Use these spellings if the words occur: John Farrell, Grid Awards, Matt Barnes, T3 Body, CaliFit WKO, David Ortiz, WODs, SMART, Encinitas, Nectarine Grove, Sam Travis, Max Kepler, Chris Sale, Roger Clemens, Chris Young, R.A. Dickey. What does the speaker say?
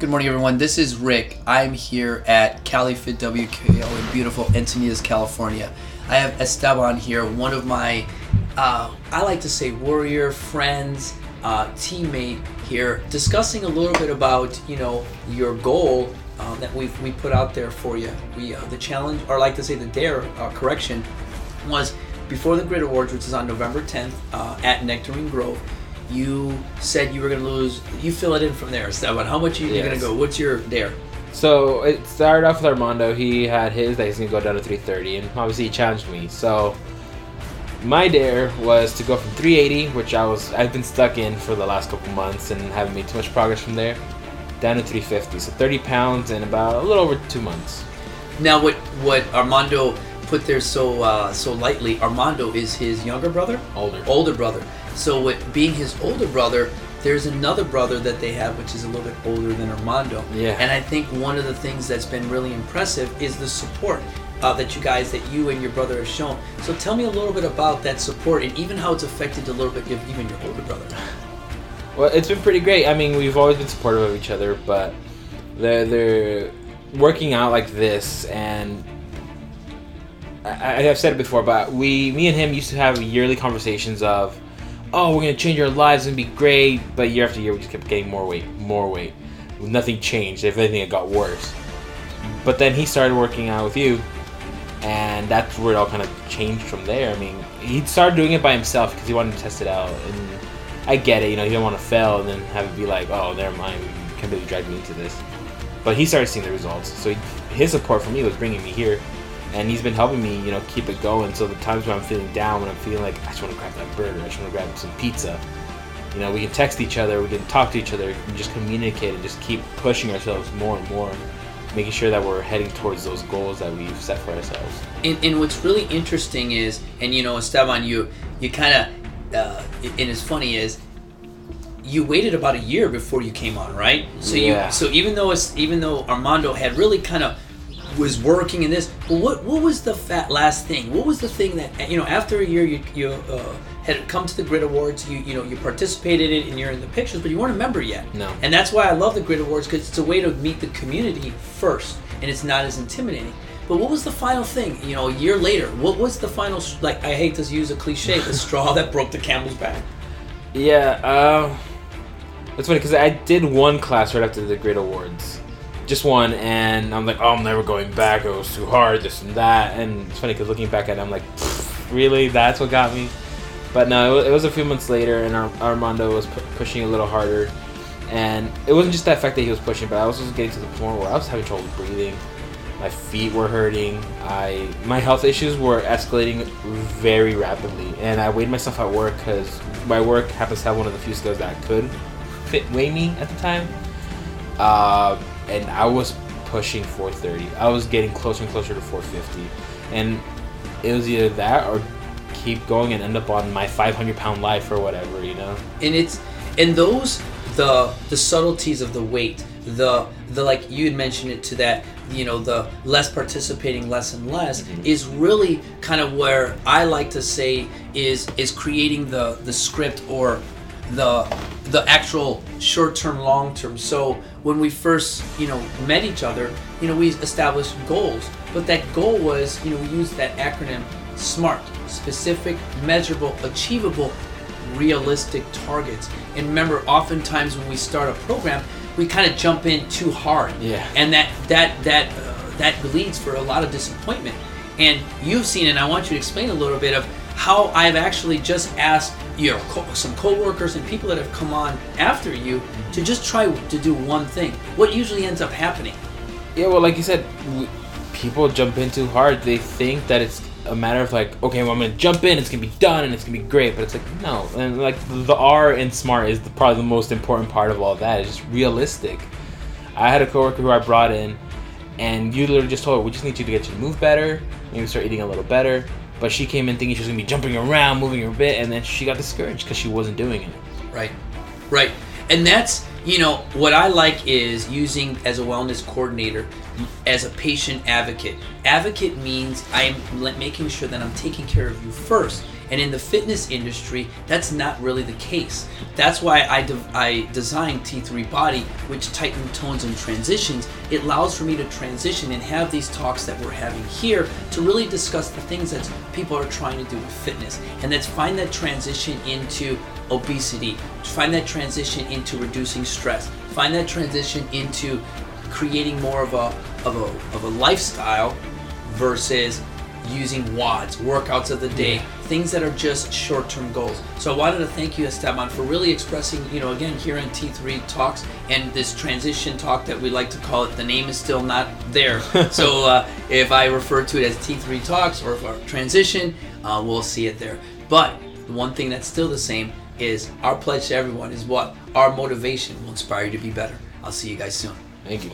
Good morning, everyone. This is Rick. I'm here at CaliFit WKO in beautiful Encinitas, California. I have Esteban here, one of my, I like to say warrior, friends, teammate here, discussing a little bit about, you know, your goal that we put out there for you. The challenge, or I like to say the dare, correction, was before the Grid Awards, which is on November 10th at Nectarine Grove. You said you were going to lose. You fill it in from there, Esteban. How much are you going to go? What's your dare? So it started off with Armando. He had his that he's going to go down to 330, and obviously he challenged me. So my dare was to go from 380, which I've been stuck in for the last couple months and haven't made too much progress from there, down to 350. So 30 pounds in about a little over 2 months. Now, what Armando put there so lightly, Armando is his younger brother? Older brother. So with being his older brother, there's another brother that they have which is a little bit older than Armando. Yeah. And I think one of the things that's been really impressive is the support that you and your brother have shown. So tell me a little bit about that support and even how it's affected a little bit even your older brother. Well, it's been pretty great. I mean, we've always been supportive of each other, but they're working out like this, and I've said it before, but me and him used to have yearly conversations of, oh, we're going to change our lives and be great, but year after year we just kept getting more weight. Nothing changed. If anything, it got worse. But then he started working out with you, and that's where it all kind of changed from there. I mean, he started doing it by himself because he wanted to test it out, and I get it, you know, he didn't want to fail and then have it be like, oh, never mind, you can't really drag me into this. But he started seeing the results, so his support for me was bringing me here. And he's been helping me, you know, keep it going. So the times when I'm feeling down, when I'm feeling like, I just want to grab that burger, I just want to grab some pizza. You know, we can text each other, we can talk to each other, we can just communicate and just keep pushing ourselves more and more, making sure that we're heading towards those goals that we've set for ourselves. And what's really interesting is, and you know, Esteban, you kind of, and it's funny is, you waited about a year before you came on, right? So yeah. So even though Armando had really kind of, was working in this, but what was the last thing? What was the thing that, you know, after a year you had come to the Grid Awards, you know, you participated in it and you're in the pictures, but you weren't a member yet. No. And that's why I love the Grid Awards, because it's a way to meet the community first, and it's not as intimidating. But what was the final thing, you know, a year later? What was the final, like, I hate to use a cliche, the straw that broke the camel's back? Yeah, that's funny, because I did one class right after the Grid Awards. Just one, and I'm like, oh, I'm never going back, it was too hard, this and that. And it's funny because looking back at it, I'm like, really, that's what got me? But no, it was a few months later, and Armando was pushing a little harder, and it wasn't just that fact that he was pushing, but I was just getting to the point where I was having trouble breathing, my feet were hurting, my health issues were escalating very rapidly, and I weighed myself at work because my work happens to have one of the few scales that could weigh me at the time. And I was pushing 430. I was getting closer and closer to 450. And it was either that or keep going and end up on my 500-pound life or whatever, you know? And those, the subtleties of the weight, the like you had mentioned it to that, you know, the less participating, less and less, mm-hmm. is really kind of where I like to say is creating the script or the actual short-term, long-term. So when we first, you know, met each other, you know, we established goals, but that goal was, you know, we used that acronym SMART, specific, measurable, achievable, realistic targets. And remember, oftentimes when we start a program, we kind of jump in too hard. Yeah. And that leads for a lot of disappointment. And you've seen, and I want you to explain a little bit of how I've actually just asked, you know, some co-workers and people that have come on after you to just try to do one thing. What usually ends up happening? Yeah, well, like you said, people jump in too hard. They think that it's a matter of like, okay, well, I'm going to jump in, it's going to be done, and it's going to be great. But it's like, no. And like the R in SMART is probably the most important part of all that. It's just realistic. I had a coworker who I brought in, and you literally just told her, we just need you to get you to move better, maybe start eating a little better. But she came in thinking she was going to be jumping around, moving her bit, and then she got discouraged because she wasn't doing it. Right. And that's, you know, what I like is using as a wellness coordinator, as a patient advocate. Advocate means I'm making sure that I'm taking care of you first. And in the fitness industry, that's not really the case. That's why I designed T3 Body, which tightened tones and transitions. It allows for me to transition and have these talks that we're having here to really discuss the things that people are trying to do with fitness. And that's find that transition into obesity, find that transition into reducing stress, find that transition into creating more of a lifestyle versus using WODs, workouts of the day, things that are just short-term goals. So I wanted to thank you, Esteban, for really expressing, again, here in T3 Talks and this transition talk that we like to call it. The name is still not there. So if I refer to it as T3 Talks or if I transition, we'll see it there. But the one thing that's still the same is our pledge to everyone is what? Our motivation will inspire you to be better. I'll see you guys soon. Thank you.